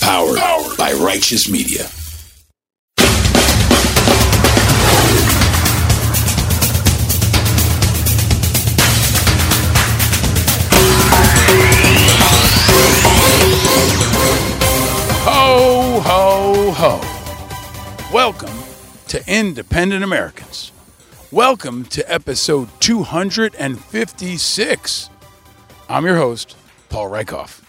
Powered by Righteous Media. Ho, ho, ho. Welcome to Independent Americans. Welcome to episode 256. I'm your host, Paul Rieckhoff.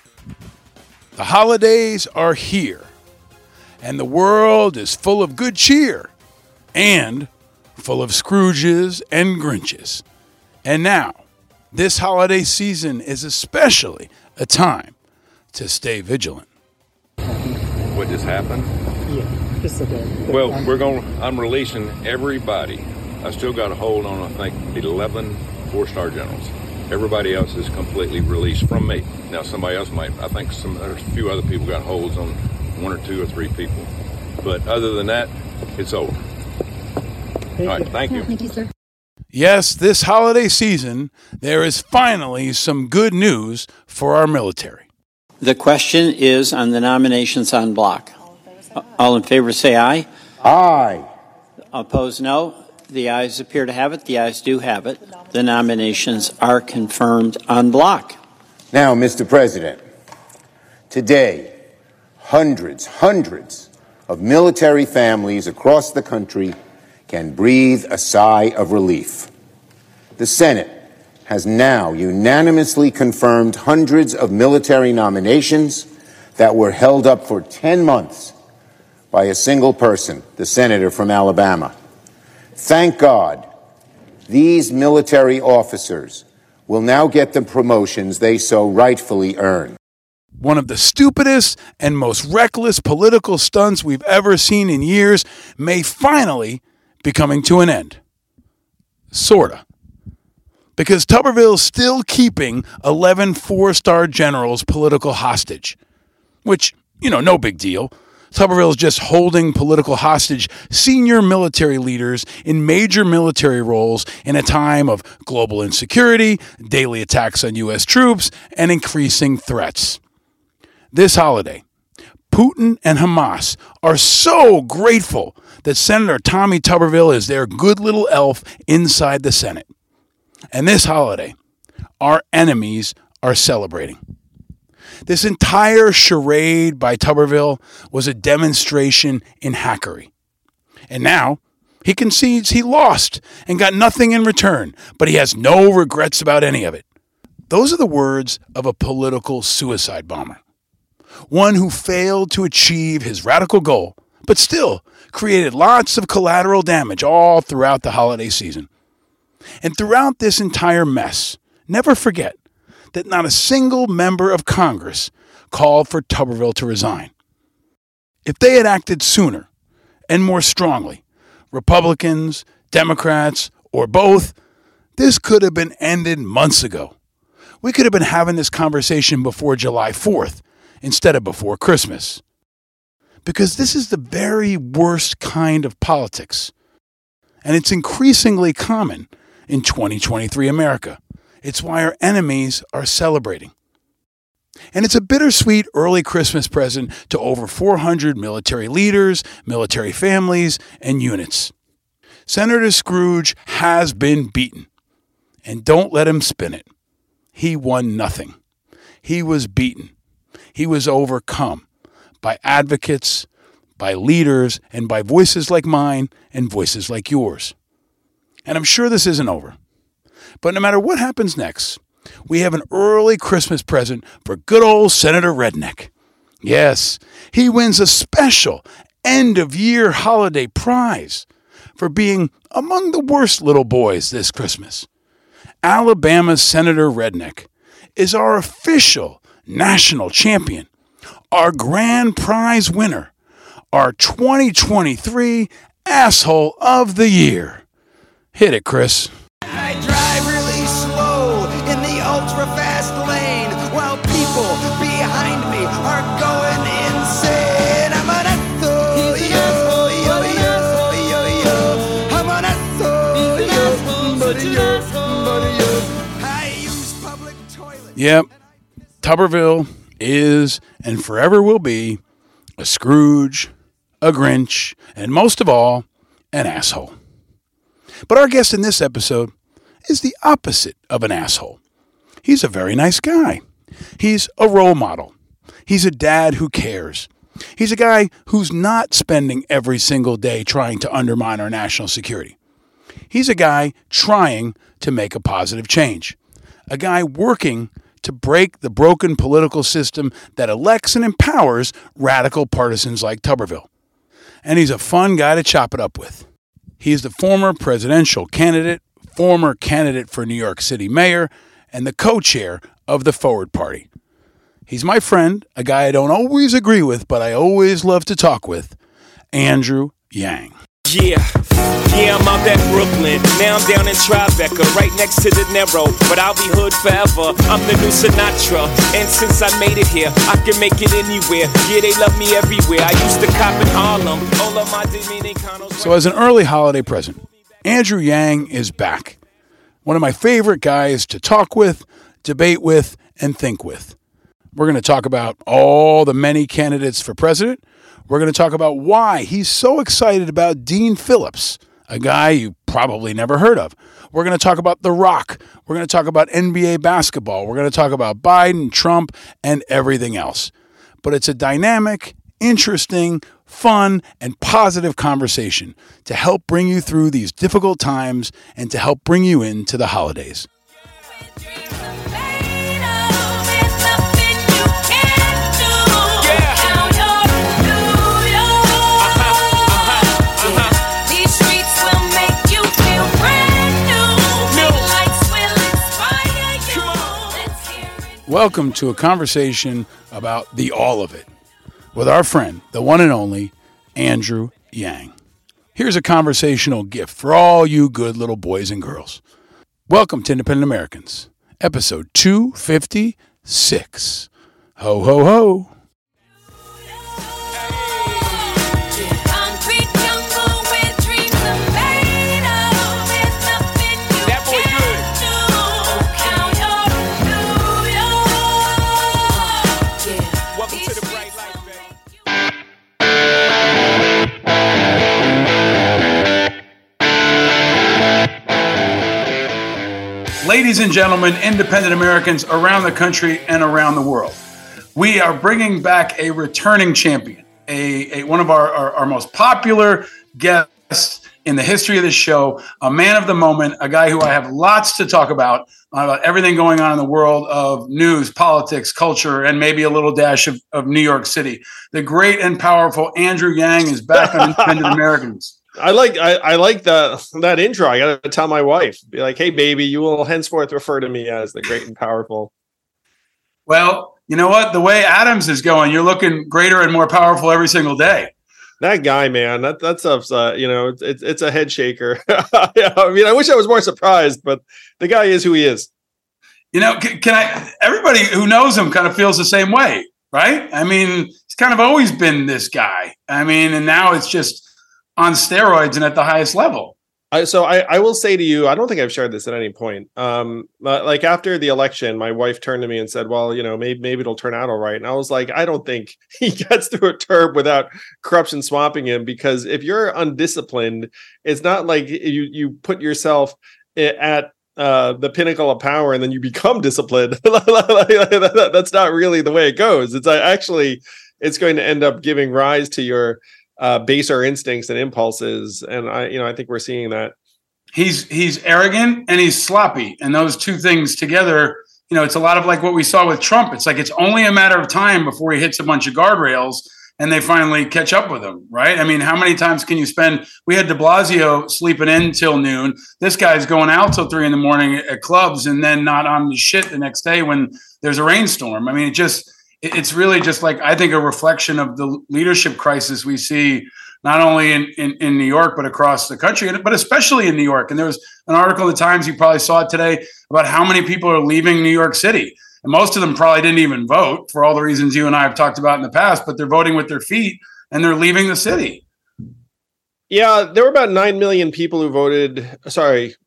The holidays are here, and the world is full of good cheer and full of Scrooges and Grinches. And now, this holiday season is especially a time to stay vigilant. What just happened? Yeah, just a day. Well, I'm releasing everybody. I still got a hold on, I think, 11 four-star generals. Everybody else is completely released from me. Now, somebody else might. I think there's a few other people got holds on one or two or three people. But other than that, it's over. All right, thank you. Thank you, sir. Yes, this holiday season, there is finally some good news for our military. The question is on the nominations en bloc. All in favor say aye. Aye. Opposed, no. The ayes appear to have it. The ayes do have it. The nominations are confirmed en bloc. Now, Mr. President, today, hundreds of military families across the country can breathe a sigh of relief. The Senate has now unanimously confirmed hundreds of military nominations that were held up for 10 months by a single person, the senator from Alabama. Thank God, these military officers will now get the promotions they so rightfully earn. One of the stupidest and most reckless political stunts we've ever seen in years may finally be coming to an end. Sorta. Because Tuberville's still keeping 11 four-star generals political hostage. Which, no big deal. Tuberville is just holding political hostage senior military leaders in major military roles in a time of global insecurity, daily attacks on U.S. troops, and increasing threats. This holiday, Putin and Hamas are so grateful that Senator Tommy Tuberville is their good little elf inside the Senate. And this holiday, our enemies are celebrating. This entire charade by Tuberville was a demonstration in hackery. And now, he concedes he lost and got nothing in return, but he has no regrets about any of it. Those are the words of a political suicide bomber. One who failed to achieve his radical goal, but still created lots of collateral damage all throughout the holiday season. And throughout this entire mess, never forget that not a single member of Congress called for Tuberville to resign. If they had acted sooner and more strongly, Republicans, Democrats, or both, this could have been ended months ago. We could have been having this conversation before July 4th instead of before Christmas. Because this is the very worst kind of politics. And it's increasingly common in 2023 America. It's why our enemies are celebrating. And it's a bittersweet early Christmas present to over 400 military leaders, military families, and units. Senator Scrooge has been beaten. And don't let him spin it. He won nothing. He was beaten. He was overcome by advocates, by leaders, and by voices like mine and voices like yours. And I'm sure this isn't over. But no matter what happens next, we have an early Christmas present for good old Senator Redneck. Yes, he wins a special end-of-year holiday prize for being among the worst little boys this Christmas. Alabama Senator Redneck is our official national champion, our grand prize winner, our 2023 Asshole of the Year. Hit it, Chris. I drive really slow in the ultra-fast lane while people behind me are going insane. I'm an asshole, yo. I'm an asshole, yo. I use public toilets. Yep, Tuberville is and forever will be a Scrooge, a Grinch, and most of all, an asshole. But our guest in this episode is the opposite of an asshole. He's a very nice guy. He's a role model. He's a dad who cares. He's a guy who's not spending every single day trying to undermine our national security. He's a guy trying to make a positive change. A guy working to break the broken political system that elects and empowers radical partisans like Tuberville. And he's a fun guy to chop it up with. He is the former presidential candidate, former candidate for New York City mayor, and the co-chair of the Forward Party. He's my friend, a guy I don't always agree with, but I always love to talk with, Andrew Yang. Yeah, I'm out at Brooklyn, now I'm down in Tribeca, right next to the Narrow, but I'll be hood forever, I'm the new Sinatra, and since I made it here, I can make it anywhere, yeah, they love me everywhere, I used to cop in Harlem, all of my Dominicanos. So as an early holiday present, Andrew Yang is back, one of my favorite guys to talk with, debate with, and think with. We're going to talk about all the many candidates for president. We're going to talk about why he's so excited about Dean Phillips, a guy you probably never heard of. We're going to talk about The Rock. We're going to talk about NBA basketball. We're going to talk about Biden, Trump, and everything else. But it's a dynamic, interesting, fun, and positive conversation to help bring you through these difficult times and to help bring you into the holidays. Welcome to a conversation about the all of it with our friend, the one and only Andrew Yang. Here's a conversational gift for all you good little boys and girls. Welcome to Independent Americans, episode 256. Ho, ho, ho. Ladies and gentlemen, independent Americans around the country and around the world, we are bringing back a returning champion, one of our most popular guests in the history of this show, a man of the moment, a guy who I have lots to talk about everything going on in the world of news, politics, culture, and maybe a little dash of New York City. The great and powerful Andrew Yang is back on Independent Americans. I like that intro. I got to tell my wife, be like, "Hey, baby, you will henceforth refer to me as the great and powerful." Well, you know what? The way Adams is going, you're looking greater and more powerful every single day. That guy, man, that stuff's, it's a head shaker. Yeah, I mean, I wish I was more surprised, but the guy is who he is. You know, everybody who knows him kind of feels the same way, right? I mean, he's kind of always been this guy. I mean, and now it's just on steroids and at the highest level. So I will say to you, I don't think I've shared this at any point. Like after the election, my wife turned to me and said, well, you know, maybe it'll turn out all right. And I was like, I don't think he gets through a term without corruption swamping him, because if you're undisciplined, it's not like you put yourself at the pinnacle of power and then you become disciplined. That's not really the way it goes. It's going to end up giving rise to your baser instincts and impulses, and I think we're seeing that. He's arrogant and he's sloppy, and those two things together, you know, it's a lot of like what we saw with Trump. It's like it's only a matter of time before he hits a bunch of guardrails and they finally catch up with him, right? I mean, how many times can you spend? We had de Blasio sleeping in till noon. This guy's going out till 3 a.m. at clubs and then not on the shit the next day when there's a rainstorm. I mean, it just it's really just like, I think, a reflection of the leadership crisis we see not only in New York, but across the country, but especially in New York. And there was an article in the Times, you probably saw it today, about how many people are leaving New York City. And most of them probably didn't even vote for all the reasons you and I have talked about in the past, but they're voting with their feet and they're leaving the city. Yeah, there were about 9 million people who voted,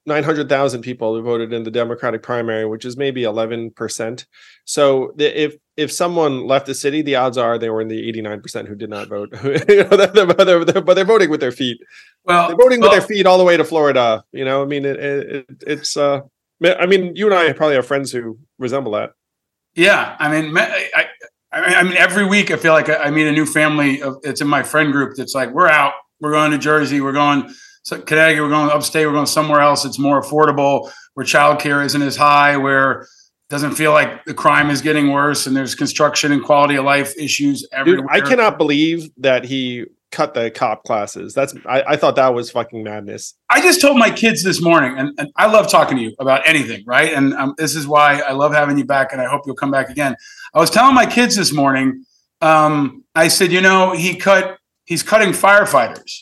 900,000 people who voted in the Democratic primary, which is maybe 11%. So if someone left the city, the odds are they were in the 89% who did not vote, but they're voting with their feet. Well, they're voting with their feet all the way to Florida. You know, I mean, it's I mean, you and I probably have friends who resemble that. Yeah, I mean, I mean, every week I feel like I meet a new family. It's in my friend group that's like, we're out. We're going to Jersey. We're going to Connecticut. We're going upstate. We're going somewhere else. It's more affordable, where childcare isn't as high, where it doesn't feel like the crime is getting worse, and there's construction and quality of life issues everywhere. Dude, I cannot believe that he cut the cop classes. I thought that was fucking madness. I just told my kids this morning, and I love talking to you about anything, right? And this is why I love having you back, and I hope you'll come back again. I was telling my kids this morning, I said, you know, he's cutting firefighters.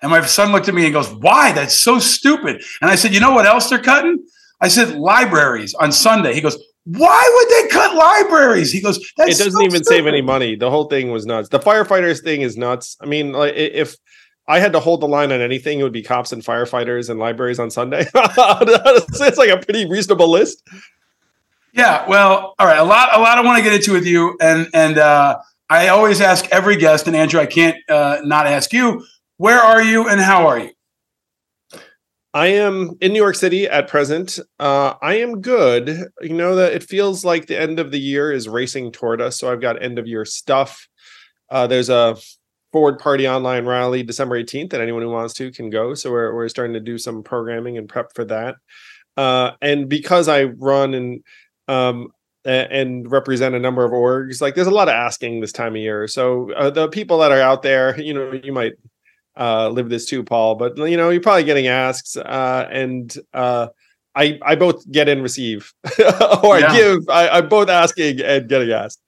And my son looked at me and goes, why? That's so stupid. And I said, you know what else they're cutting? I said, libraries on Sunday. He goes, why would they cut libraries? He goes, that's it doesn't even stupid. Save any money. The whole thing was nuts. The firefighters thing is nuts. I mean, like, if I had to hold the line on anything, it would be cops and firefighters and libraries on Sunday. It's like a pretty reasonable list. Yeah. Well, all right. A lot I want to get into with you. And I always ask every guest, and Andrew, I can't not ask you, where are you and how are you? I am in New York City at present. I am good. You know, that it feels like the end of the year is racing toward us. So I've got end of year stuff. There's a Forward Party online rally December 18th that anyone who wants to can go. So we're starting to do some programming and prep for that. And because I run and represent a number of orgs, like there's a lot of asking this time of year. So the people that are out there, you know, you might live this too, Paul, but you know, you're probably getting asks, and I both get and receive, or yeah. I'm both asking and getting asked.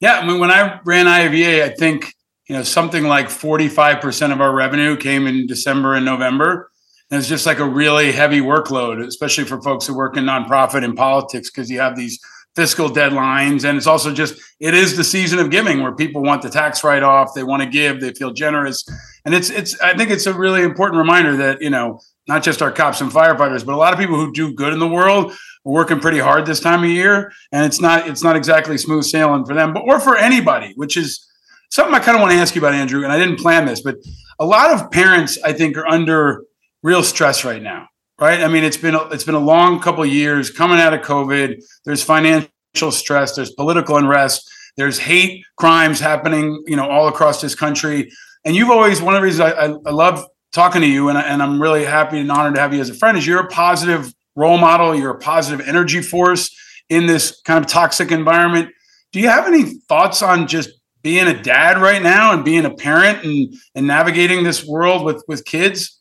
Yeah. I mean, when I ran IAVA, I think, you know, something like 45% of our revenue came in December and November. And it's just like a really heavy workload, especially for folks who work in nonprofit and politics, because you have these fiscal deadlines. And it's also just, it is the season of giving where people want the tax write-off. They want to give, they feel generous. And I think it's a really important reminder that, you know, not just our cops and firefighters, but a lot of people who do good in the world are working pretty hard this time of year. And it's not exactly smooth sailing for them, but or for anybody, which is something I kind of want to ask you about, Andrew. And I didn't plan this, but a lot of parents, I think, are under real stress right now. Right. I mean, it's been a long couple of years coming out of COVID. There's financial stress. There's political unrest. There's hate crimes happening, you know, all across this country. And you've always, one of the reasons I love talking to you, and I'm really happy and honored to have you as a friend, is you're a positive role model. You're a positive energy force in this kind of toxic environment. Do you have any thoughts on just being a dad right now and being a parent and navigating this world with kids?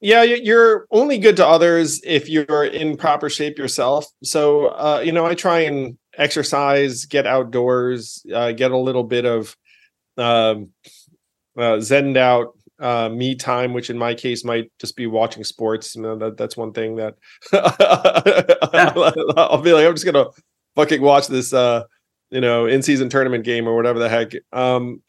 Yeah, you're only good to others if you're in proper shape yourself. So, you know, I try and exercise, get outdoors, get a little bit of zen'd out me time, which in my case might just be watching sports. You know, that's one thing that I'll be like, I'm just going to fucking watch this, you know, in-season tournament game or whatever the heck. And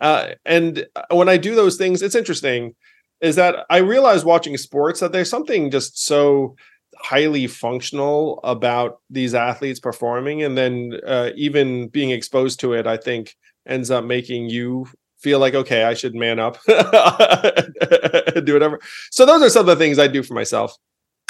when I do those things, it's interesting. Is that I realized watching sports that there's something just so highly functional about these athletes performing. And then even being exposed to it, I think, ends up making you feel like, okay, I should man up, do whatever. So those are some of the things I do for myself.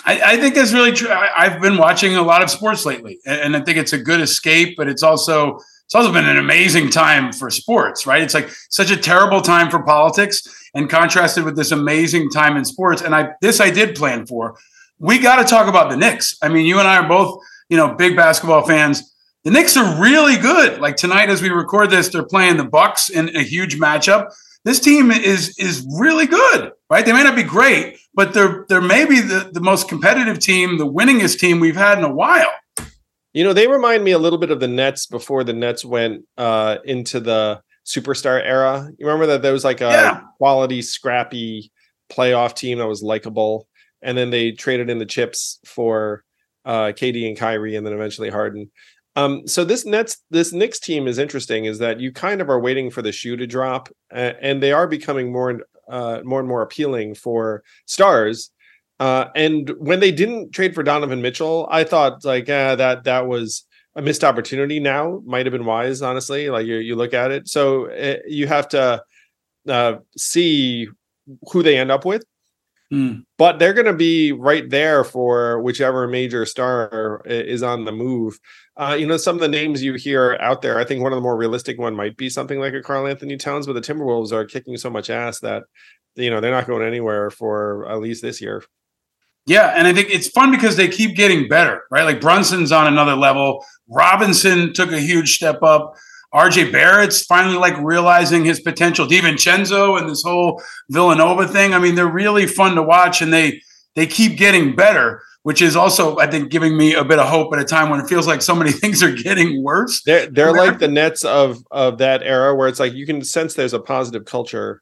I think that's really true. I've been watching a lot of sports lately, and I think it's a good escape, but it's also been an amazing time for sports, right? It's like such a terrible time for politics and contrasted with this amazing time in sports. And I did plan for. We got to talk about the Knicks. I mean, you and I are both, you know, big basketball fans. The Knicks are really good. Like tonight, as we record this, they're playing the Bucks in a huge matchup. This team is really good, right? They may not be great, but they're maybe the most competitive team, the winningest team we've had in a while. You know, they remind me a little bit of the Nets before the Nets went into the superstar era. You remember that there was like a quality, scrappy playoff team that was likable. And then they traded in the chips for KD and Kyrie and then eventually Harden. So this Knicks team is interesting, is that you kind of are waiting for the shoe to drop, and they are becoming more and more appealing for stars. And when they didn't trade for Donovan Mitchell, I thought like that was a missed opportunity. Now might have been wise, honestly. Like you look at it, so you have to see who they end up with. Mm. But they're going to be right there for whichever major star is on the move. You know, some of the names you hear out there, I think one of the more realistic one might be something like a Karl Anthony Towns, but the Timberwolves are kicking so much ass that, you know, they're not going anywhere for at least this year. Yeah, and I think it's fun because they keep getting better, right? Like Brunson's on another level. Robinson took a huge step up. RJ Barrett's finally like realizing his potential. DiVincenzo and this whole Villanova thing. I mean, they're really fun to watch, and they keep getting better, which is also, I think, giving me a bit of hope at a time when it feels like so many things are getting worse. They're like the Nets of that era where it's like you can sense there's a positive culture.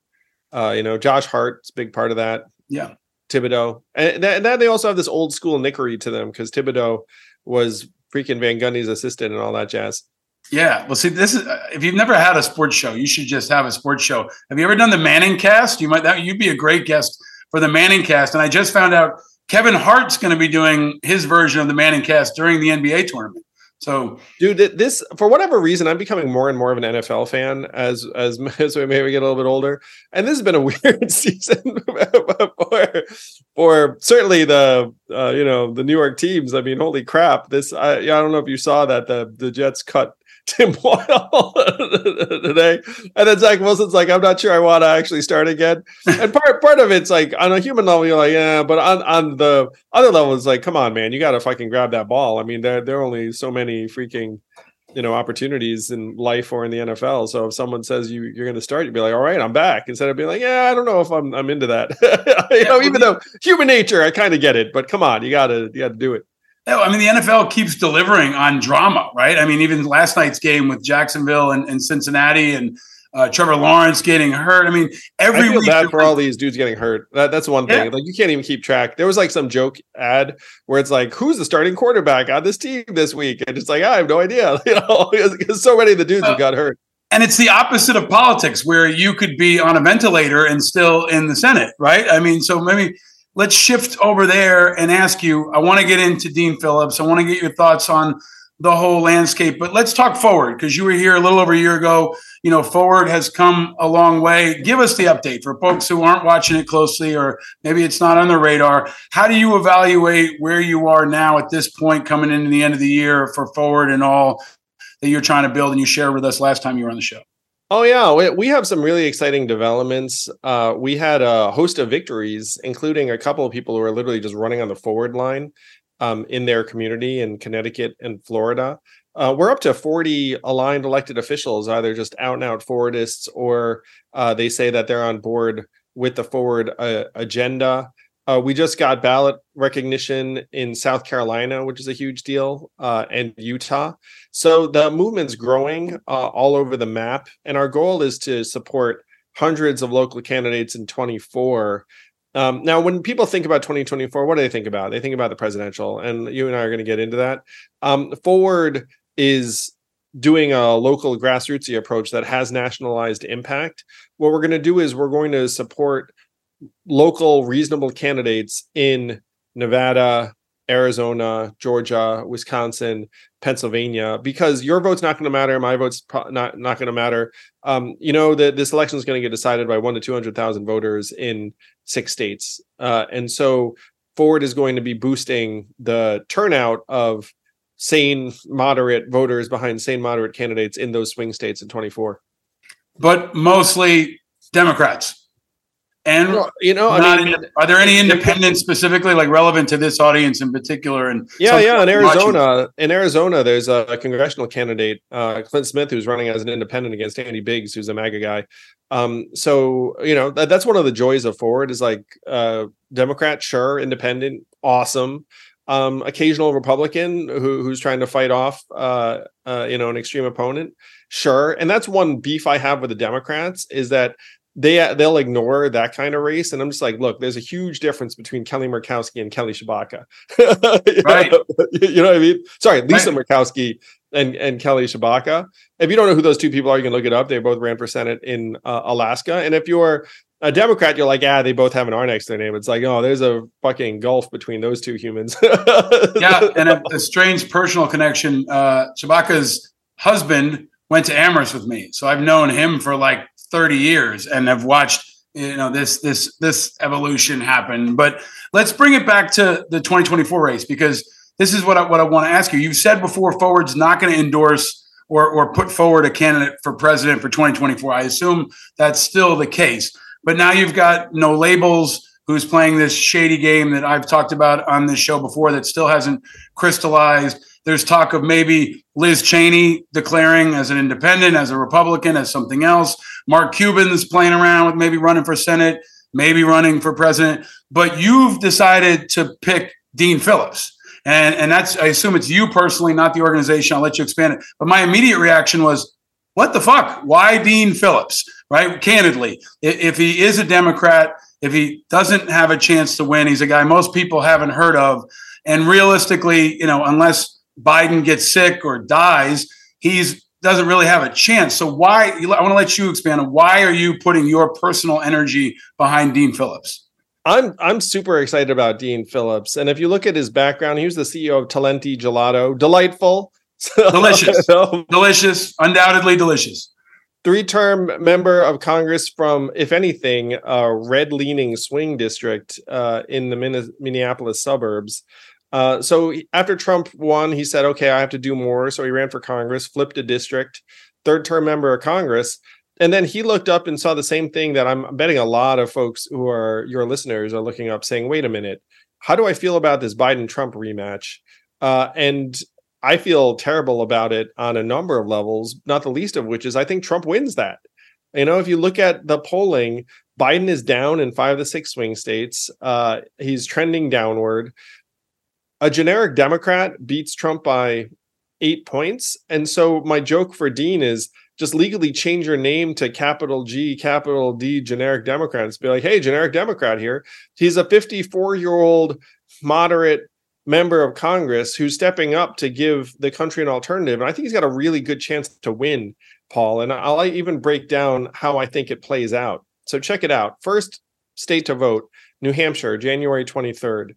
You know, Josh Hart's a big part of that. Yeah. Thibodeau. And they also have this old school nickery to them because Thibodeau was freaking Van Gundy's assistant and all that jazz. Yeah. Well, see, this is, if you've never had a sports show, you should just have a sports show. Have you ever done the Manning cast? You'd be a great guest for the Manning cast. And I just found out Kevin Hart's going to be doing his version of the Manning cast during the NBA tournament. So, dude, this, for whatever reason, I'm becoming more and more of an NFL fan as we maybe get a little bit older. And this has been a weird season for certainly the you know, the New York teams. I mean, holy crap! This I don't know if you saw that the Jets cut Tim Boyle today, and then Zach Wilson's like, I'm not sure I want to actually start again. And part of it's like on a human level, you're like, yeah, but on the other level, it's like, come on, man, you got to fucking grab that ball. I mean, there are only so many freaking, you know, opportunities in life or in the NFL. So if someone says you're going to start, you'd be like, all right, I'm back. Instead of being like, yeah, I don't know if I'm into that. You know, even though human nature, I kind of get it, but come on, you got to do it. No, I mean, the NFL keeps delivering on drama, right? I mean, even last night's game with Jacksonville and Cincinnati and Trevor Lawrence getting hurt. I mean, I feel bad for all these dudes getting hurt. That's one thing. Yeah. Like, you can't even keep track. There was like some joke ad where it's like, who's the starting quarterback on this team this week? And it's like, I have no idea. You know, because so many of the dudes who got hurt. And it's the opposite of politics where you could be on a ventilator and still in the Senate, right? I mean, so maybe – let's shift over there and ask you, I want to get into Dean Phillips. I want to get your thoughts on the whole landscape, but let's talk Forward because you were here a little over a year ago. You know, Forward has come a long way. Give us the update for folks who aren't watching it closely, or maybe it's not on the radar. How do you evaluate where you are now at this point coming into the end of the year for Forward and all that you're trying to build and you shared with us last time you were on the show? Oh, yeah. We have some really exciting developments. We had a host of victories, including a couple of people who are literally just running on the forward line in their community in Connecticut and Florida. We're up to 40 aligned elected officials, either just out and out forwardists or they say that they're on board with the forward agenda. We just got ballot recognition in South Carolina, which is a huge deal, and Utah. So the movement's growing all over the map. And our goal is to support hundreds of local candidates in 24. Now, when people think about 2024, what do they think about? They think about the presidential. And you and I are going to get into that. Forward is doing a local grassrootsy approach that has nationalized impact. What we're going to do is we're going to support local reasonable candidates in Nevada, Arizona, Georgia, Wisconsin, Pennsylvania, because your vote's not going to matter. My vote's not going to matter. You know, this election is going to get decided by 1 to 200,000 voters in 6 states. And so Forward is going to be boosting the turnout of sane, moderate voters behind sane, moderate candidates in those swing states in 24. But mostly Democrats. And you know, are there any independents specifically like relevant to this audience in particular? And in Arizona, there's a congressional candidate, Clint Smith, who's running as an independent against Andy Biggs, who's a MAGA guy. So you know, that's one of the joys of Forward is like Democrat, sure, independent, awesome. occasional Republican who's trying to fight off, an extreme opponent. Sure. And that's one beef I have with the Democrats is that they'll ignore that kind of race. And I'm just like, look, there's a huge difference between Kelly Murkowski and Kelly Shabaka. Right. You know what I mean? Sorry, Lisa right. Murkowski and Kelly Shabaka. If you don't know who those two people are, you can look it up. They both ran for Senate in Alaska. And if you're a Democrat, you're like, they both have an R next to their name. It's like, there's a fucking gulf between those two humans. Yeah, and a strange personal connection. Shabaka's husband went to Amherst with me. So I've known him for like 30 years and have watched this evolution happen. But let's bring it back to the 2024 race, because this is what I want to ask you. You've said before Forward's not going to endorse or put forward a candidate for president for 2024. I assume that's still the case. But now you've got No Labels, who's playing this shady game that I've talked about on this show before that still hasn't crystallized. There's talk of maybe Liz Cheney declaring as an independent, as a Republican, as something else. Mark Cuban's playing around with maybe running for Senate, maybe running for president. But you've decided to pick Dean Phillips. And that's, I assume it's you personally, not the organization. I'll let you expand it. But my immediate reaction was, what the fuck? Why Dean Phillips? Right? Candidly, if he is a Democrat, if he doesn't have a chance to win, he's a guy most people haven't heard of. And realistically, unless Biden gets sick or dies, he doesn't really have a chance. So why? I want to let you expand on why are you putting your personal energy behind Dean Phillips? I'm super excited about Dean Phillips. And if you look at his background, he was the CEO of Talenti Gelato. Delightful. Delicious. Delicious. Undoubtedly delicious. 3-term member of Congress from, if anything, a red-leaning swing district in the Minneapolis suburbs. So after Trump won, he said, okay, I have to do more. So he ran for Congress, flipped a district, 3rd-term member of Congress. And then he looked up and saw the same thing that I'm betting a lot of folks who are your listeners are looking up saying, wait a minute, how do I feel about this Biden-Trump rematch? And I feel terrible about it on a number of levels, not the least of which is I think Trump wins that. If you look at the polling, Biden is down in 5 of the 6 swing states. He's trending downward. A generic Democrat beats Trump by 8 points. And so my joke for Dean is just legally change your name to capital G, capital D, generic Democrats. Be like, hey, generic Democrat here. He's a 54-year-old moderate member of Congress who's stepping up to give the country an alternative. And I think he's got a really good chance to win, Paul. And I'll even break down how I think it plays out. So check it out. First state to vote, New Hampshire, January 23rd.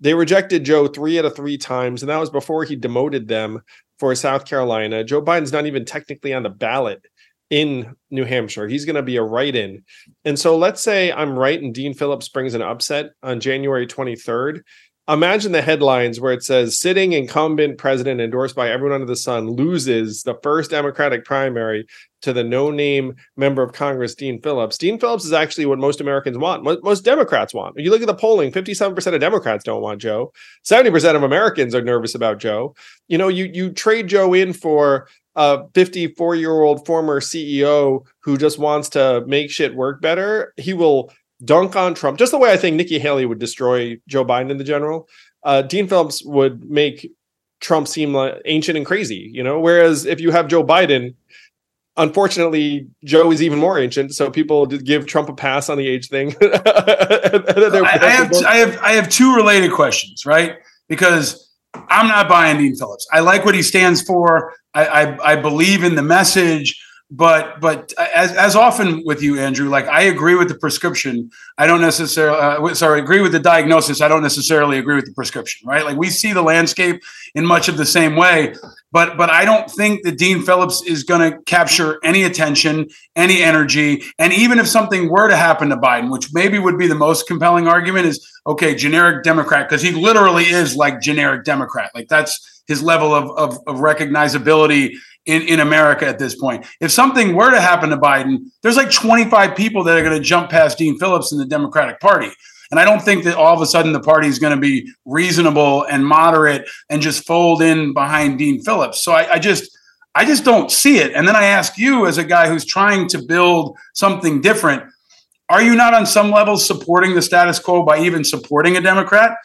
They rejected Joe 3 out of 3 times, and that was before he demoted them for South Carolina. Joe Biden's not even technically on the ballot in New Hampshire. He's going to be a write-in. And so let's say I'm right and Dean Phillips brings an upset on January 23rd. Imagine the headlines where it says sitting incumbent president endorsed by everyone under the sun loses the first Democratic primary to the no-name member of Congress, Dean Phillips. Dean Phillips is actually what most Americans want, what most Democrats want. You look at the polling, 57% of Democrats don't want Joe. 70% of Americans are nervous about Joe. You trade Joe in for a 54-year-old former CEO who just wants to make shit work better. He will dunk on Trump, just the way I think Nikki Haley would destroy Joe Biden in the general. Dean Phillips would make Trump seem like ancient and crazy, Whereas if you have Joe Biden, unfortunately, Joe is even more ancient. So people give Trump a pass on the age thing. I have 2 related questions, right? Because I'm not buying Dean Phillips. I like what he stands for. I believe in the message. But as often with you, Andrew, like I agree with the prescription. I don't necessarily agree with the diagnosis. I don't necessarily agree with the prescription, right? Like we see the landscape in much of the same way. But I don't think that Dean Phillips is going to capture any attention, any energy. And even if something were to happen to Biden, which maybe would be the most compelling argument is, OK, generic Democrat, because he literally is like generic Democrat. Like that's his level of recognizability in America at this point. If something were to happen to Biden, there's like 25 people that are going to jump past Dean Phillips in the Democratic Party. And I don't think that all of a sudden the party is going to be reasonable and moderate and just fold in behind Dean Phillips. So I just don't see it. And then I ask you as a guy who's trying to build something different, are you not on some level supporting the status quo by even supporting a Democrat?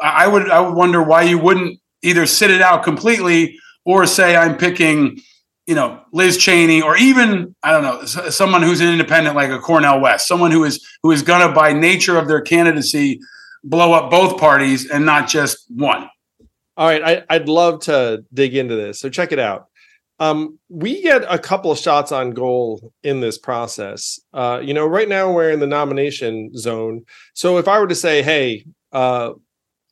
I would wonder why you wouldn't either sit it out completely or say I'm picking, you know, Liz Cheney or even, I don't know, someone who's an independent like a Cornel West, someone who is going to, by nature of their candidacy, blow up both parties and not just one. All right. I'd love to dig into this. So check it out. We get a couple of shots on goal in this process. Right now we're in the nomination zone. So if I were to say, hey,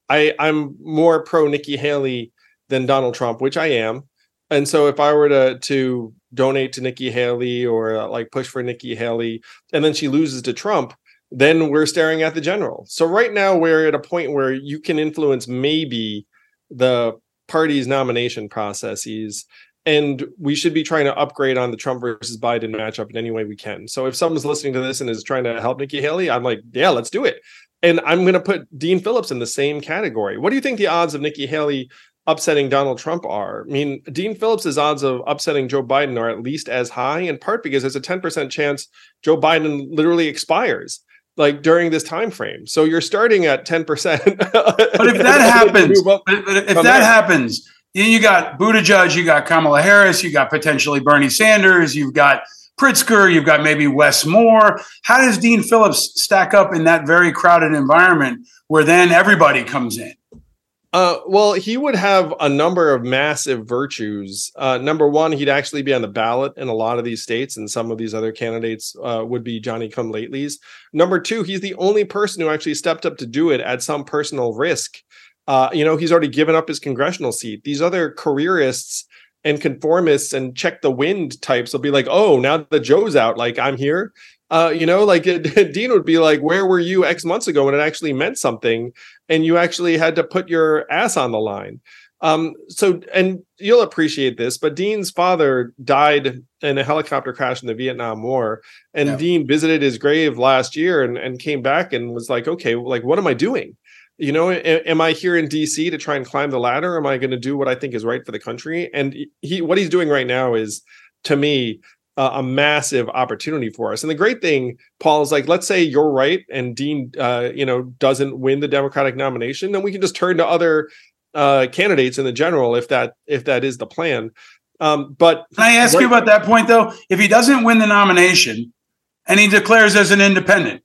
I'm more pro Nikki Haley than Donald Trump, which I am. And so if I were to donate to Nikki Haley or push for Nikki Haley, and then she loses to Trump, then we're staring at the general. So right now we're at a point where you can influence maybe the party's nomination processes, and we should be trying to upgrade on the Trump versus Biden matchup in any way we can. So if someone's listening to this and is trying to help Nikki Haley, I'm like, yeah, let's do it. And I'm going to put Dean Phillips in the same category. What do you think the odds of Nikki Haley upsetting Donald Trump are? I mean, Dean Phillips' odds of upsetting Joe Biden are at least as high, in part because there's a 10% chance Joe Biden literally expires during this time frame. So you're starting at 10%. But if that happens, you got Buttigieg, you got Kamala Harris, you got potentially Bernie Sanders, you've got Pritzker, you've got maybe Wes Moore. How does Dean Phillips stack up in that very crowded environment where then everybody comes in? Well, he would have a number of massive virtues. Number one, he'd actually be on the ballot in a lot of these states, and some of these other candidates would be Johnny-come-latelys. Number two, he's the only person who actually stepped up to do it at some personal risk. He's already given up his congressional seat. These other careerists and conformists and check the wind types will be like, oh, now that Joe's out, I'm here. Dean would be like, where were you X months ago when it actually meant something and you actually had to put your ass on the line? And you'll appreciate this, but Dean's father died in a helicopter crash in the Vietnam War. And yeah. Dean visited his grave last year and came back and was like, okay, what am I doing? Am I here in DC to try and climb the ladder? Am I going to do what I think is right for the country? And what he's doing right now is, to me, a massive opportunity for us. And the great thing, Paul, is let's say you're right and Dean, doesn't win the Democratic nomination, then we can just turn to other candidates in the general if that is the plan. But can I ask you about that point though? If he doesn't win the nomination and he declares as an independent,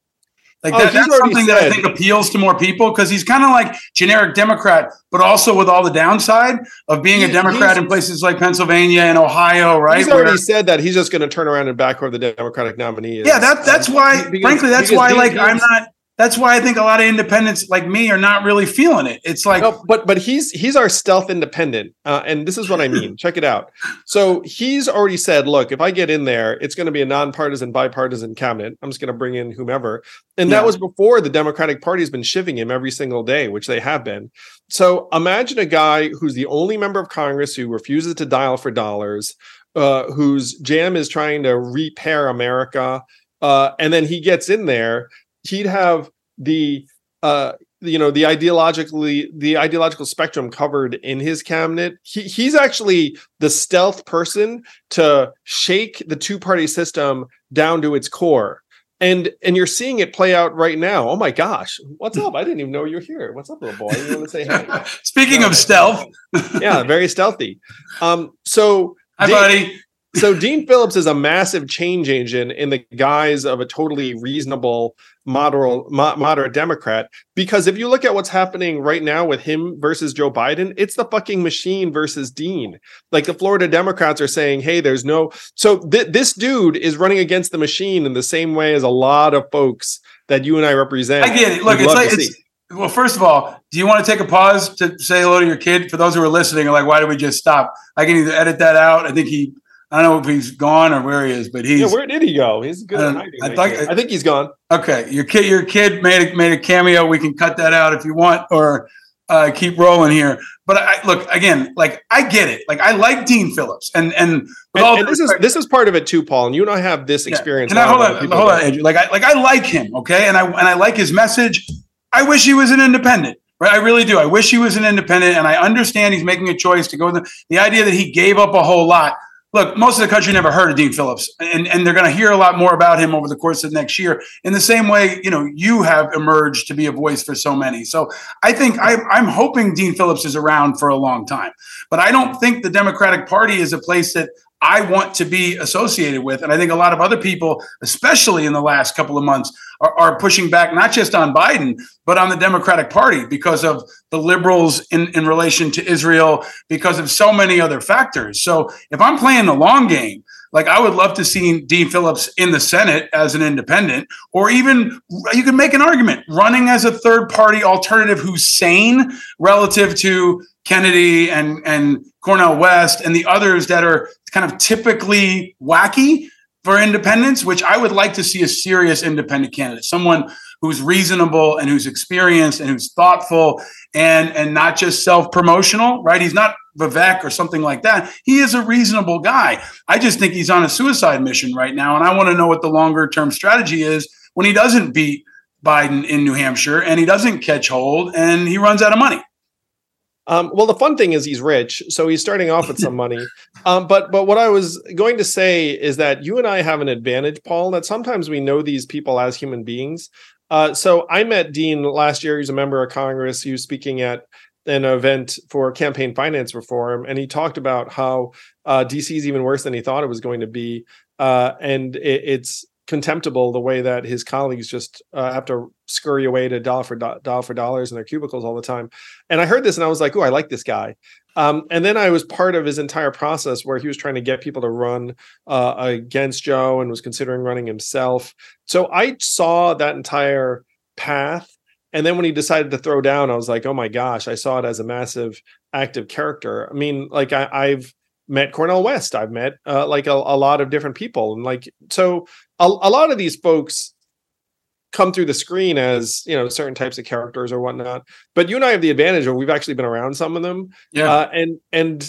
that's something that I think appeals to more people because he's kind of generic Democrat, but also with all the downside of being a Democrat in places like Pennsylvania and Ohio, right? He's already said that he's just going to turn around and back whoever the Democratic nominee is. Yeah, that's why, frankly, that's why I'm not. That's why I think a lot of independents like me are not really feeling it. It's like, no, but he's our stealth independent, and this is what I mean. Check it out. So he's already said, look, if I get in there, it's going to be a nonpartisan, bipartisan cabinet. I'm just going to bring in whomever, and that was before the Democratic Party has been shivving him every single day, which they have been. So imagine a guy who's the only member of Congress who refuses to dial for dollars, whose jam is trying to repair America, and then he gets in there. He'd have the ideological spectrum covered in his cabinet. He's actually the stealth person to shake the two-party system down to its core. And you're seeing it play out right now. Oh my gosh, what's up? I didn't even know you were here. What's up, little boy? You want to say hi? Speaking of stealth. Yeah, very stealthy. Hi, buddy. So Dean Phillips is a massive change agent in the guise of a totally reasonable moderate Democrat, because if you look at what's happening right now with him versus Joe Biden, it's the fucking machine versus Dean. The Florida Democrats are saying, hey, there's no... So this dude is running against the machine in the same way as a lot of folks that you and I represent. I get it. Look, well, first of all, do you want to take a pause to say hello to your kid? For those who are listening, why did we just stop? I can either edit that out. I don't know if he's gone or where he is, but he's... Yeah, where did he go? He's good at hiding. I think he's gone. Okay, your kid made a cameo. We can cut that out if you want or keep rolling here. But I get it. I like Dean Phillips. This is part of it too, Paul, and you and I have this experience. And hold on, Andrew. I like him, okay? And I like his message. I wish he was an independent. Right, I really do. I wish he was an independent, and I understand he's making a choice to go with the idea that he gave up a whole lot. Look, most of the country never heard of Dean Phillips, and they're going to hear a lot more about him over the course of next year. In the same way, you know, you have emerged to be a voice for so many. So I think I'm hoping Dean Phillips is around for a long time, but I don't think the Democratic Party is a place that I want to be associated with. And I think a lot of other people, especially in the last couple of months, are pushing back, not just on Biden, but on the Democratic Party because of the liberals in relation to Israel, because of so many other factors. So if I'm playing the long game, like I would love to see Dean Phillips in the Senate as an independent, or even you can make an argument running as a third party alternative who's sane relative to Kennedy and Cornel West and the others that are kind of typically wacky for independents, which I would like to see a serious independent candidate, someone who's reasonable and who's experienced and who's thoughtful and not just self-promotional, right? He's not Vivek or something like that. He is a reasonable guy. I just think he's on a suicide mission right now. And I want to know what the longer term strategy is when he doesn't beat Biden in New Hampshire and he doesn't catch hold and he runs out of money. Well, the fun thing is he's rich, so he's starting off with some money. But what I was going to say is that you and I have an advantage, Paul, that sometimes we know these people as human beings. So I met Dean last year. He's a member of Congress. He was speaking at an event for campaign finance reform, and he talked about how DC is even worse than he thought it was going to be. And it's contemptible the way that his colleagues just have to scurry away to dollar for dollars in their cubicles all the time. And I heard this and I was like, oh, I like this guy. And then I was part of his entire process where he was trying to get people to run against Joe and was considering running himself. So I saw that entire path. And then when he decided to throw down, I was like, oh my gosh, I saw it as a massive act of character. I mean, like I've met Cornel West. I've met a lot of different people. And like, so a lot of these folks come through the screen as, you know, certain types of characters or whatnot, but you and I have the advantage where we've actually been around some of them. Yeah. And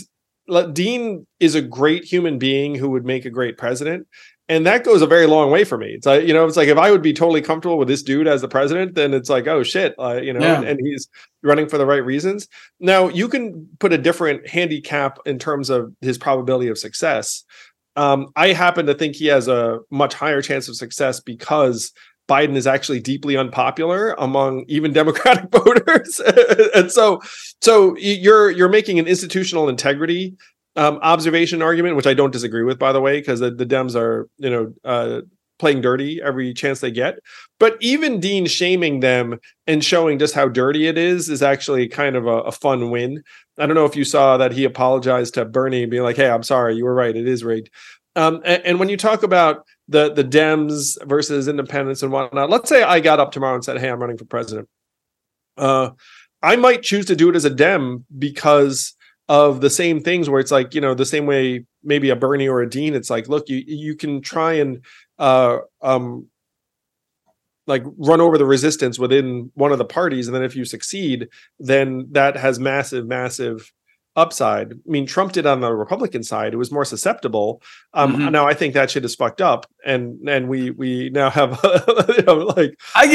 Dean is a great human being who would make a great president. And that goes a very long way for me. It's like, you know, it's like if I would be totally comfortable with this dude as the president, then it's like, oh shit, you know, yeah. And he's running for the right reasons. Now you can put a different handicap in terms of his probability of success. I happen to think he has a much higher chance of success because Biden is actually deeply unpopular among even Democratic voters, and so you're making an institutional integrity observation argument, which I don't disagree with, by the way, because the Dems are, you know, playing dirty every chance they get. But even Dean shaming them and showing just how dirty it is actually kind of a fun win. I don't know if you saw that he apologized to Bernie, being like, "Hey, I'm sorry, you were right, it is rigged." And when you talk about the Dems versus independents and whatnot, let's say I got up tomorrow and said, "Hey, I'm running for president." I might choose to do it as a Dem because of the same things where it's like, you know, the same way maybe a Bernie or a Dean, it's like, look, you can try and like run over the resistance within one of the parties. And then if you succeed, then that has massive, massive upside. I mean, Trump did on the Republican side. It was more susceptible. Mm-hmm. Now I think that shit is fucked up. And we now have, you know, like, I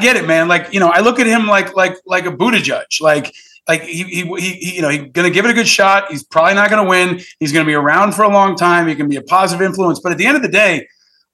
get it, man. Like, you know, I look at him like a Buttigieg, like he you know, he's going to give it a good shot. He's probably not going to win. He's going to be around for a long time. He can be a positive influence. But at the end of the day,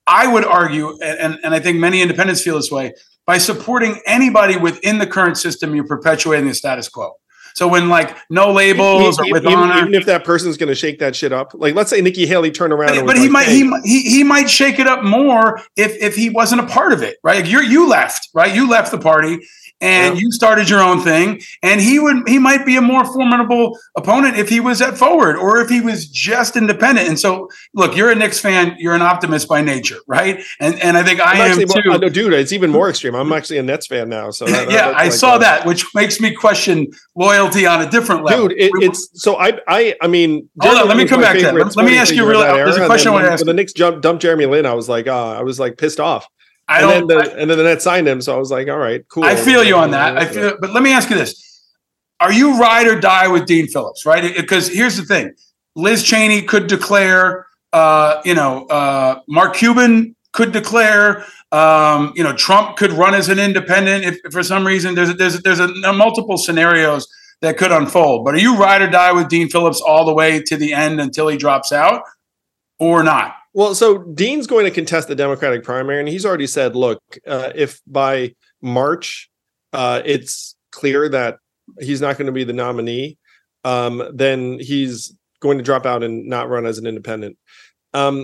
I would argue, and I think many independents feel this way, by supporting anybody within the current system, you're perpetuating the status quo. So when like no labels or with honor, even if that person's going to shake that shit up, like let's say Nikki Haley turned around, but he might he might shake it up more if he wasn't a part of it, right? Like you left, right? You left the party. And you started your own thing, and he might be a more formidable opponent if he was at Forward or if he was just independent. And so, look, you're a Knicks fan. You're an optimist by nature, right? And I think I am too. No, dude, it's even more extreme. I'm actually a Nets fan now. So I saw that, which makes me question loyalty on a different level. Dude, I mean, hold on, let me come back to that. Let me ask you really. There's a question I want to ask. When the Knicks dumped Jeremy Lin, I was like, I was like pissed off. And then the Nets signed him, so I was like, all right, cool. I feel you on that. But let me ask you this. Are you ride or die with Dean Phillips, right? Because here's the thing. Liz Cheney could declare, Mark Cuban could declare, Trump could run as an independent if for some reason there's multiple scenarios that could unfold. But are you ride or die with Dean Phillips all the way to the end until he drops out or not? Well, so Dean's going to contest the Democratic primary, and he's already said, look, if by March it's clear that he's not going to be the nominee, then he's going to drop out and not run as an independent. One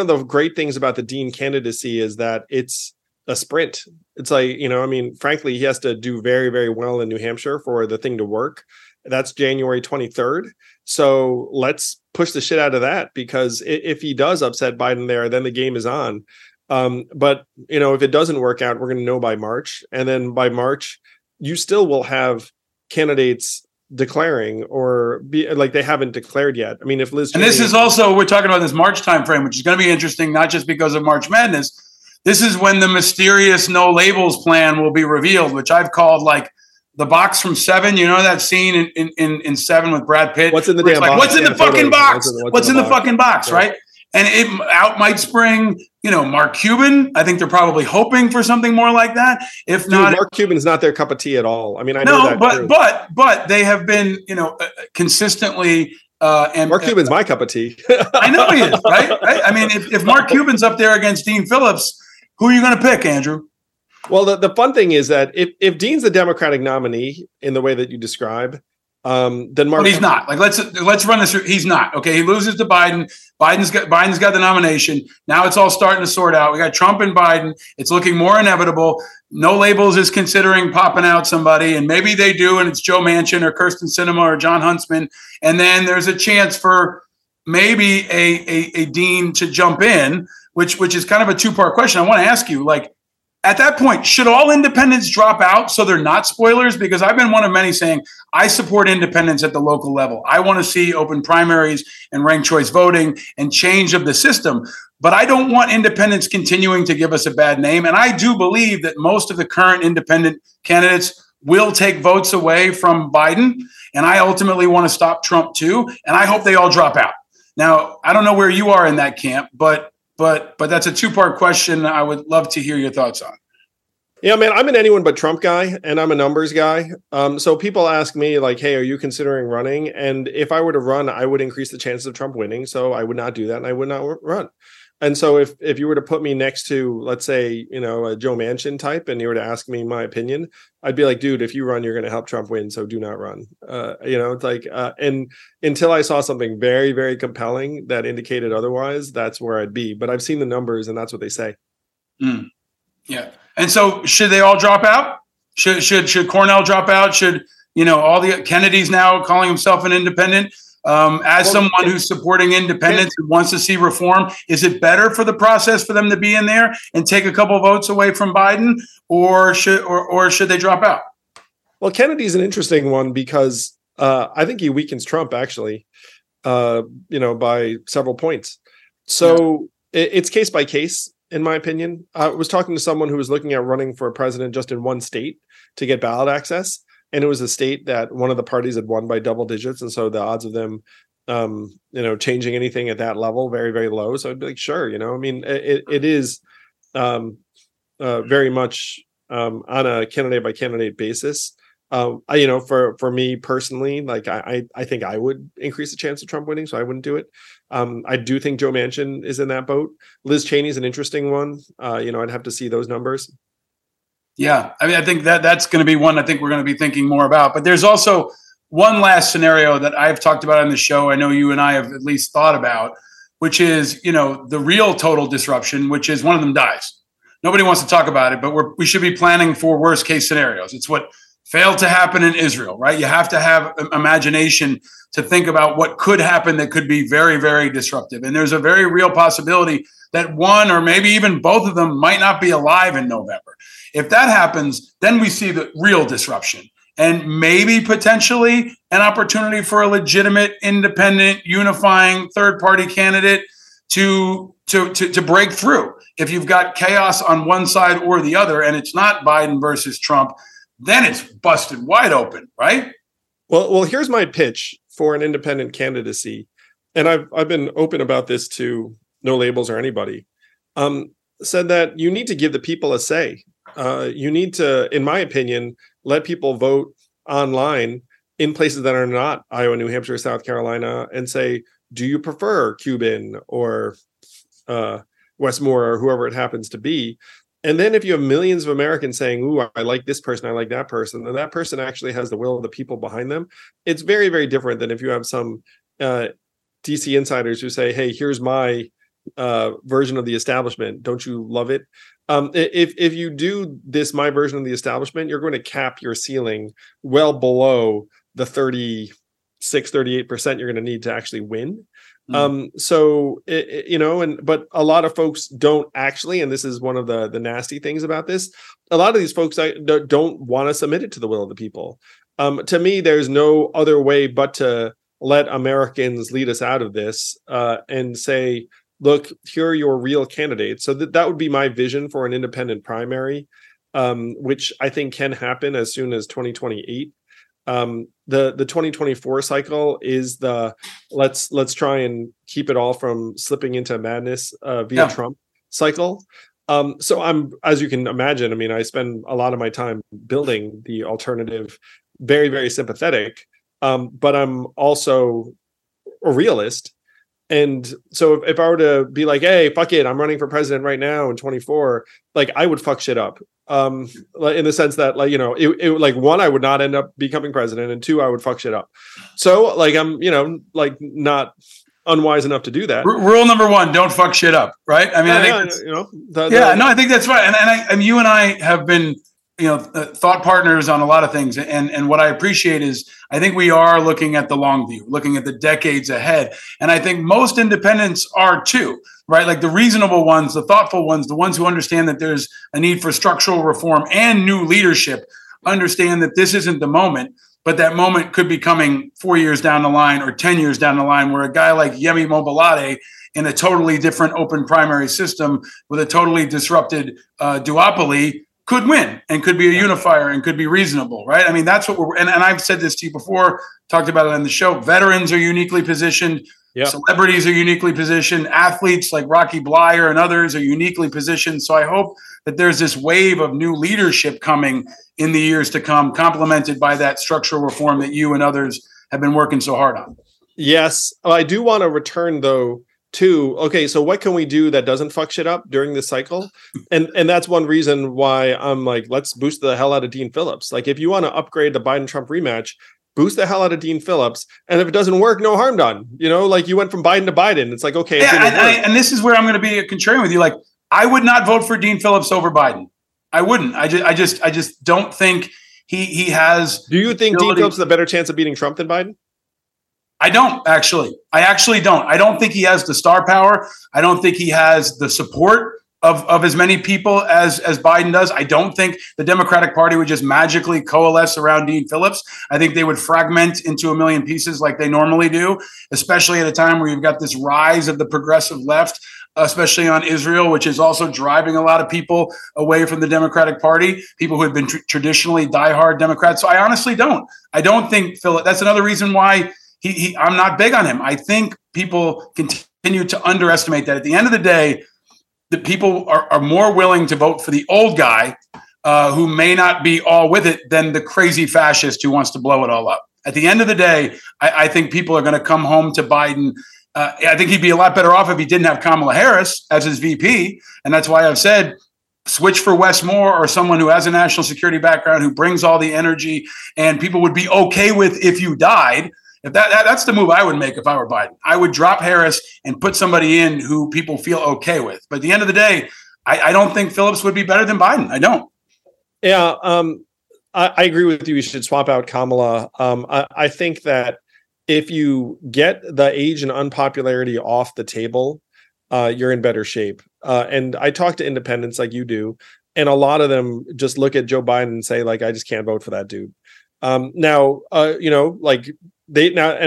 of the great things about the Dean candidacy is that it's a sprint. It's like, you know, I mean, frankly, he has to do very, very well in New Hampshire for the thing to work. That's January 23rd. So let's push the shit out of that, because if he does upset Biden there, then the game is on. But, you know, if it doesn't work out, we're going to know by March. And then by March, you still will have candidates declaring, or be like they haven't declared yet. I mean, if Liz Cheney, and this is also, we're talking about this March time frame, which is going to be interesting, not just because of March Madness. This is when the mysterious no labels plan will be revealed, which I've called like the box from Seven. You know that scene in Seven with Brad Pitt? What's in the damn box? What's in the fucking box? What's in the fucking box, right? And it out might spring, you know, Mark Cuban. I think they're probably hoping for something more like that. If not, Mark Cuban is not their cup of tea at all. I mean, I know that. But they have been, you know, consistently. And Mark Cuban's my cup of tea. I know he is, right? I mean, if Mark Cuban's up there against Dean Phillips, who are you going to pick, Andrew? Well, the fun thing is that if Dean's the Democratic nominee in the way that you describe. Then Mark, but he's not. Like let's run this through. He's not. Okay, he loses to Biden. Biden's got the nomination. Now it's all starting to sort out. We got Trump and Biden. It's looking more inevitable. No labels is considering popping out somebody, and maybe they do, and it's Joe Manchin or Kirsten Sinema or John Huntsman. And then there's a chance for maybe a Dean to jump in, which is kind of a two-part question. I want to ask you, like, at that point, should all independents drop out so they're not spoilers? Because I've been one of many saying I support independents at the local level. I want to see open primaries and ranked choice voting and change of the system. But I don't want independents continuing to give us a bad name. And I do believe that most of the current independent candidates will take votes away from Biden. And I ultimately want to stop Trump, too. And I hope they all drop out. Now, I don't know where you are in that camp, But that's a two-part question. I would love to hear your thoughts on. Yeah, man, I'm an anyone but Trump guy, and I'm a numbers guy. So people ask me, like, hey, are you considering running? And if I were to run, I would increase the chances of Trump winning. So I would not do that, and I would not run. And so if you were to put me next to, let's say, you know, a Joe Manchin type, and you were to ask me my opinion, I'd be like, dude, if you run, you're going to help Trump win. So do not run. You know, it's like, and until I saw something very, very compelling that indicated otherwise, that's where I'd be. But I've seen the numbers, and that's what they say. Mm. Yeah. And so should they all drop out? Should Cornel drop out? Should, you know, all the Kennedy's now calling himself an independent? As someone who's supporting independence and wants to see reform, is it better for the process for them to be in there and take a couple votes away from Biden, or should they drop out? Well, Kennedy's an interesting one because I think he weakens Trump actually, you know, by several points. So yeah. It's case by case, in my opinion. I was talking to someone who was looking at running for a president just in one state to get ballot access. And it was a state that one of the parties had won by double digits. And so the odds of them, you know, changing anything at that level, very, very low. So I'd be like, sure, you know, I mean, it is very much on a candidate by candidate basis. You know, for me personally, like I think I would increase the chance of Trump winning, so I wouldn't do it. I do think Joe Manchin is in that boat. Liz Cheney is an interesting one. You know, I'd have to see those numbers. Yeah, I mean, I think that's going to be one I think we're going to be thinking more about. But there's also one last scenario that I've talked about on the show. I know you and I have at least thought about, which is, you know, the real total disruption, which is one of them dies. Nobody wants to talk about it, but we should be planning for worst case scenarios. It's what failed to happen in Israel, right? You have to have imagination to think about what could happen that could be very, very disruptive. And there's a very real possibility that one or maybe even both of them might not be alive in November. If that happens, then we see the real disruption and maybe potentially an opportunity for a legitimate, independent, unifying third-party candidate to break through. If you've got chaos on one side or the other, and it's not Biden versus Trump, then it's busted wide open, right? Well, here's my pitch for an independent candidacy, and I've been open about this to No Labels or anybody, said that you need to give the people a say. You need to, in my opinion, let people vote online in places that are not Iowa, New Hampshire, South Carolina, and say, do you prefer Cuban or Wes Moore or whoever it happens to be? And then if you have millions of Americans saying, ooh, I like this person, I like that person, and that person actually has the will of the people behind them, it's very, very different than if you have some DC insiders who say, hey, here's my version of the establishment. Don't you love it? If you do this, my version of the establishment, you're going to cap your ceiling well below the 36, 38% you're going to need to actually win. But a lot of folks don't actually, and this is one of the nasty things about this. A lot of these folks don't want to submit it to the will of the people. To me, there's no other way but to let Americans lead us out of this and say, look, here are your real candidates. So that would be my vision for an independent primary, which I think can happen as soon as 2028. The 2024 cycle is the let's try and keep it all from slipping into madness via Trump cycle. So I'm, as you can imagine, I mean, I spend a lot of my time building the alternative, very, very sympathetic, but I'm also a realist. And so if I were to be like, hey, fuck it, I'm running for president right now in 24, like I would fuck shit up. In the sense that, like, you know, it like one, I would not end up becoming president, and two, I would fuck shit up. So like I'm, you know, like not unwise enough to do that. Rule number one, don't fuck shit up. Right. I mean, I think that's right. And you and I have been, you know, thought partners on a lot of things. And what I appreciate is I think we are looking at the long view, looking at the decades ahead. And I think most independents are too, right? Like the reasonable ones, the thoughtful ones, the ones who understand that there's a need for structural reform and new leadership, understand that this isn't the moment, but that moment could be coming 4 years down the line or 10 years down the line, where a guy like Yemi Mobilade in a totally different open primary system with a totally disrupted duopoly could win and could be a unifier and could be reasonable, right? I mean, that's what we're, and I've said this to you before, talked about it on the show. Veterans are uniquely positioned. Yep. Celebrities are uniquely positioned. Athletes like Rocky Blyer and others are uniquely positioned. So I hope that there's this wave of new leadership coming in the years to come, complemented by that structural reform that you and others have been working so hard on. Yes. I do want to return though, to, okay, so what can we do that doesn't fuck shit up during this cycle? And that's one reason why I'm like, let's boost the hell out of Dean Phillips. Like, if you want to upgrade the Biden-Trump rematch, boost the hell out of Dean Phillips. And if it doesn't work, no harm done. You know, like you went from Biden to Biden. It's like, okay. Yeah, and this is where I'm going to be a contrarian with you. Like, I would not vote for Dean Phillips over Biden. I wouldn't. I just don't think he has. Do you think Dean Phillips has a better chance of beating Trump than Biden? I don't, actually. I actually don't. I don't think he has the star power. I don't think he has the support of as many people as Biden does. I don't think the Democratic Party would just magically coalesce around Dean Phillips. I think they would fragment into a million pieces like they normally do, especially at a time where you've got this rise of the progressive left, especially on Israel, which is also driving a lot of people away from the Democratic Party, people who have been traditionally diehard Democrats. So I honestly don't. I don't think Phillips. That's another reason why I'm not big on him. I think people continue to underestimate that. At the end of the day, the people are more willing to vote for the old guy who may not be all with it than the crazy fascist who wants to blow it all up. At the end of the day, I think people are going to come home to Biden. I think he'd be a lot better off if he didn't have Kamala Harris as his VP. And that's why I've said, switch for Wes Moore or someone who has a national security background, who brings all the energy, and people would be okay with if you died. If that's the move I would make if I were Biden. I would drop Harris and put somebody in who people feel okay with. But at the end of the day, I don't think Phillips would be better than Biden. I don't. Yeah, I agree with you. You should swap out Kamala. I think that if you get the age and unpopularity off the table, you're in better shape. And I talk to independents like you do, and a lot of them just look at Joe Biden and say, like, I just can't vote for that dude. And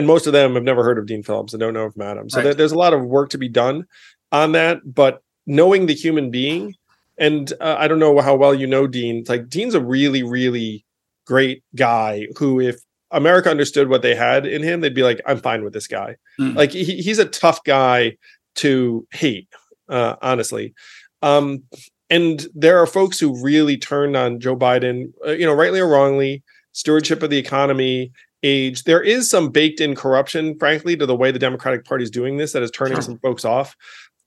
most of them have never heard of Dean Phillips and don't know of Madam. So there's a lot of work to be done on that. But knowing the human being, and I don't know how well you know Dean, it's like Dean's a really, really great guy who, if America understood what they had in him, they'd be like, I'm fine with this guy. Mm-hmm. Like he's a tough guy to hate, honestly. And there are folks who really turned on Joe Biden, rightly or wrongly, stewardship of the economy, age. There is some baked-in corruption, frankly, to the way the Democratic Party is doing this that is turning some folks off.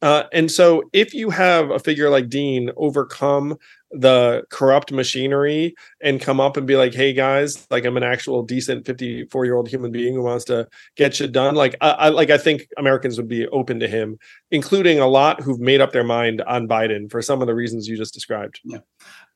And so if you have a figure like Dean overcome the corrupt machinery and come up and be like, hey, guys, like I'm an actual decent 54-year-old human being who wants to get shit done. Like I think Americans would be open to him, including a lot who've made up their mind on Biden for some of the reasons you just described. Yeah.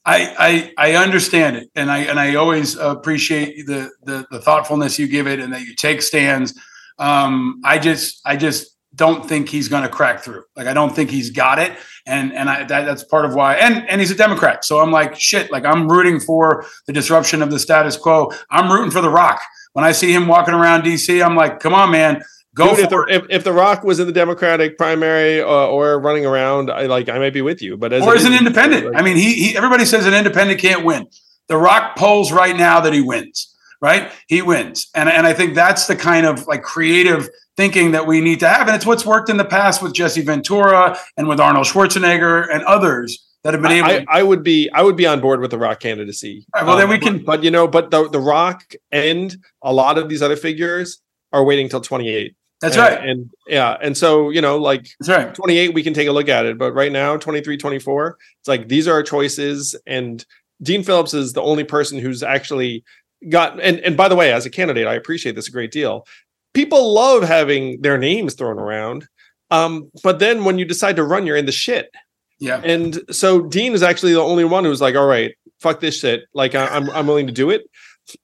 I understand it. And I always appreciate the thoughtfulness you give it and that you take stands. I just don't think he's going to crack through. Like, I don't think he's got it. And that's part of why, and he's a Democrat. So I'm like, shit, like I'm rooting for the disruption of the status quo. I'm rooting for The Rock. When I see him walking around DC, I'm like, come on, man, go for it. If The Rock was in the Democratic primary or running around, I might be with you, but as an independent, like, I mean, he everybody says an independent can't win. The Rock polls right now that he wins, right? He wins. And I think that's the kind of like creative thinking that we need to have. And it's what's worked in the past with Jesse Ventura and with Arnold Schwarzenegger and others that have been able to. I would be on board with The Rock candidacy. Right, well, then we can. But, The Rock and a lot of these other figures are waiting till 28. That's right. And yeah. And so, 28, we can take a look at it. But right now, 23, 24, it's like these are our choices. And Dean Phillips is the only person who's actually got. And by the way, as a candidate, I appreciate this a great deal. People love having their names thrown around. But then when you decide to run, you're in the shit. Yeah. And so Dean is actually the only one who's like, all right, fuck this shit. Like I'm willing to do it.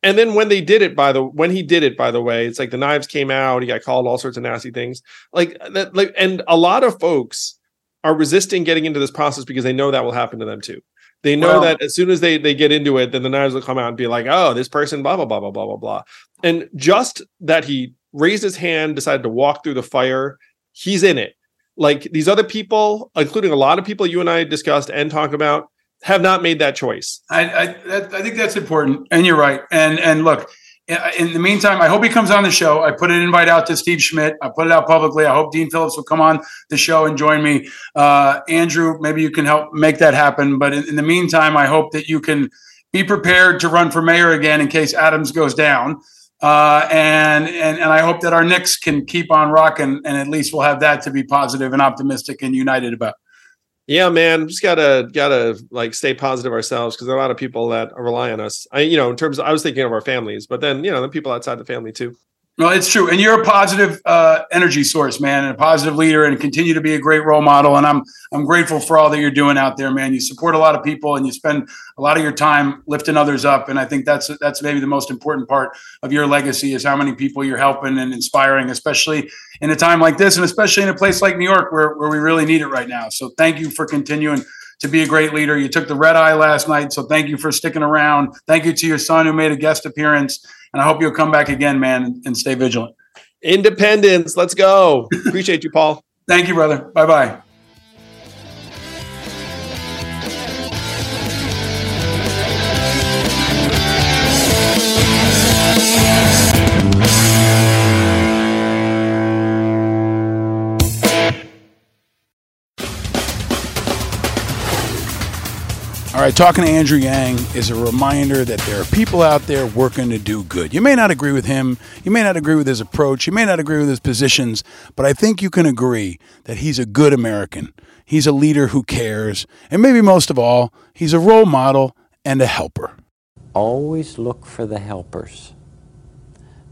And then when they did it, by the way, it's like the knives came out, he got called all sorts of nasty things like that. Like, and a lot of folks are resisting getting into this process because they know that will happen to them too. They know that as soon as they get into it, then the knives will come out and be like, oh, this person, blah, blah, blah, blah, blah, blah, blah. And just that he raised his hand, decided to walk through the fire. He's in it. Like these other people, including a lot of people you and I discussed and talked about, have not made that choice. I think that's important. And you're right. And look, in the meantime, I hope he comes on the show. I put an invite out to Steve Schmidt. I put it out publicly. I hope Dean Phillips will come on the show and join me. Andrew, maybe you can help make that happen. But in the meantime, I hope that you can be prepared to run for mayor again in case Adams goes down. And I hope that our Knicks can keep on rocking, and at least we'll have that to be positive and optimistic and united about. Yeah, man, just gotta like stay positive ourselves because there are a lot of people that rely on us. I was thinking of our families, but then the people outside the family too. Well, it's true, and you're a positive energy source, man, and a positive leader, and continue to be a great role model. And I'm grateful for all that you're doing out there, man. You support a lot of people, and you spend a lot of your time lifting others up. And I think that's maybe the most important part of your legacy is how many people you're helping and inspiring, especially in a time like this, and especially in a place like New York where we really need it right now. So thank you for continuing to be a great leader. You took the red eye last night, so thank you for sticking around. Thank you to your son who made a guest appearance, and I hope you'll come back again, man, and stay vigilant. Independence, let's go. Appreciate you, Paul. Thank you, brother. Bye-bye. All right, talking to Andrew Yang is a reminder that there are people out there working to do good. You may not agree with him. You may not agree with his approach. You may not agree with his positions. But I think you can agree that he's a good American. He's a leader who cares. And maybe most of all, he's a role model and a helper. Always look for the helpers.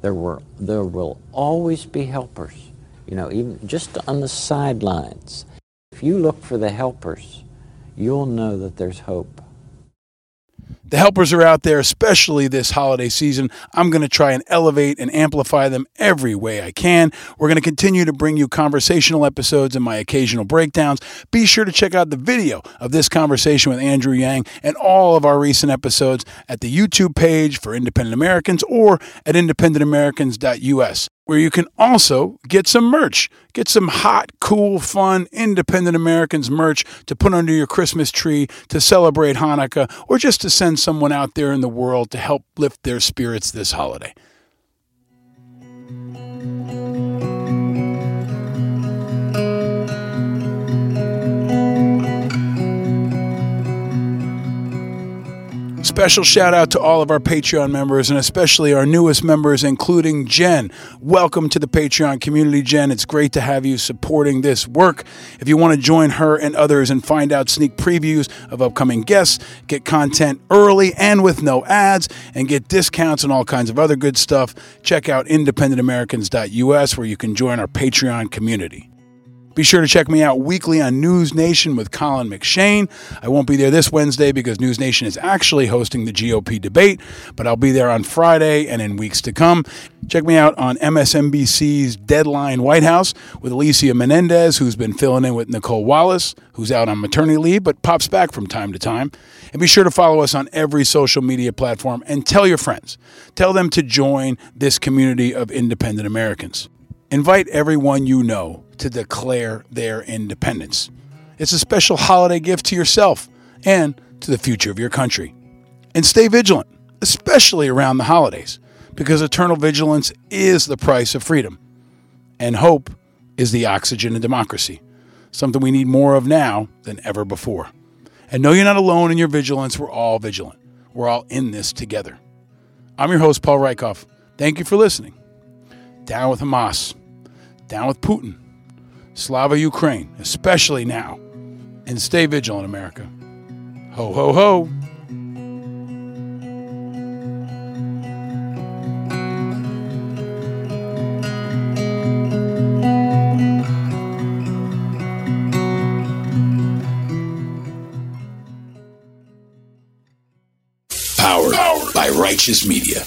There will always be helpers, even just on the sidelines. If you look for the helpers, you'll know that there's hope. The helpers are out there, especially this holiday season. I'm going to try and elevate and amplify them every way I can. We're going to continue to bring you conversational episodes and my occasional breakdowns. Be sure to check out the video of this conversation with Andrew Yang and all of our recent episodes at the YouTube page for Independent Americans or at independentamericans.us, where you can also get some merch. Get some hot, cool, fun Independent Americans merch to put under your Christmas tree, to celebrate Hanukkah, or just to send someone out there in the world to help lift their spirits this holiday. Special shout out to all of our Patreon members and especially our newest members, including Jen. Welcome to the Patreon community, Jen. It's great to have you supporting this work. If you want to join her and others and find out sneak previews of upcoming guests, get content early and with no ads, and get discounts and all kinds of other good stuff, check out independentamericans.us where you can join our Patreon community. Be sure to check me out weekly on News Nation with Colin McShane. I won't be there this Wednesday because News Nation is actually hosting the GOP debate, but I'll be there on Friday and in weeks to come. Check me out on MSNBC's Deadline White House with Alicia Menendez, who's been filling in with Nicole Wallace, who's out on maternity leave but pops back from time to time. And be sure to follow us on every social media platform and tell your friends. Tell them to join this community of independent Americans. Invite everyone you know to declare their independence. It's a special holiday gift to yourself and to the future of your country. And stay vigilant, especially around the holidays, because eternal vigilance is the price of freedom. And hope is the oxygen of democracy, something we need more of now than ever before. And know you're not alone in your vigilance. We're all vigilant. We're all in this together. I'm your host, Paul Rieckhoff. Thank you for listening. Down with Hamas. Down with Putin. Slava Ukraine, especially now. And stay vigilant, America. Ho, ho, ho. Powered by Righteous Media.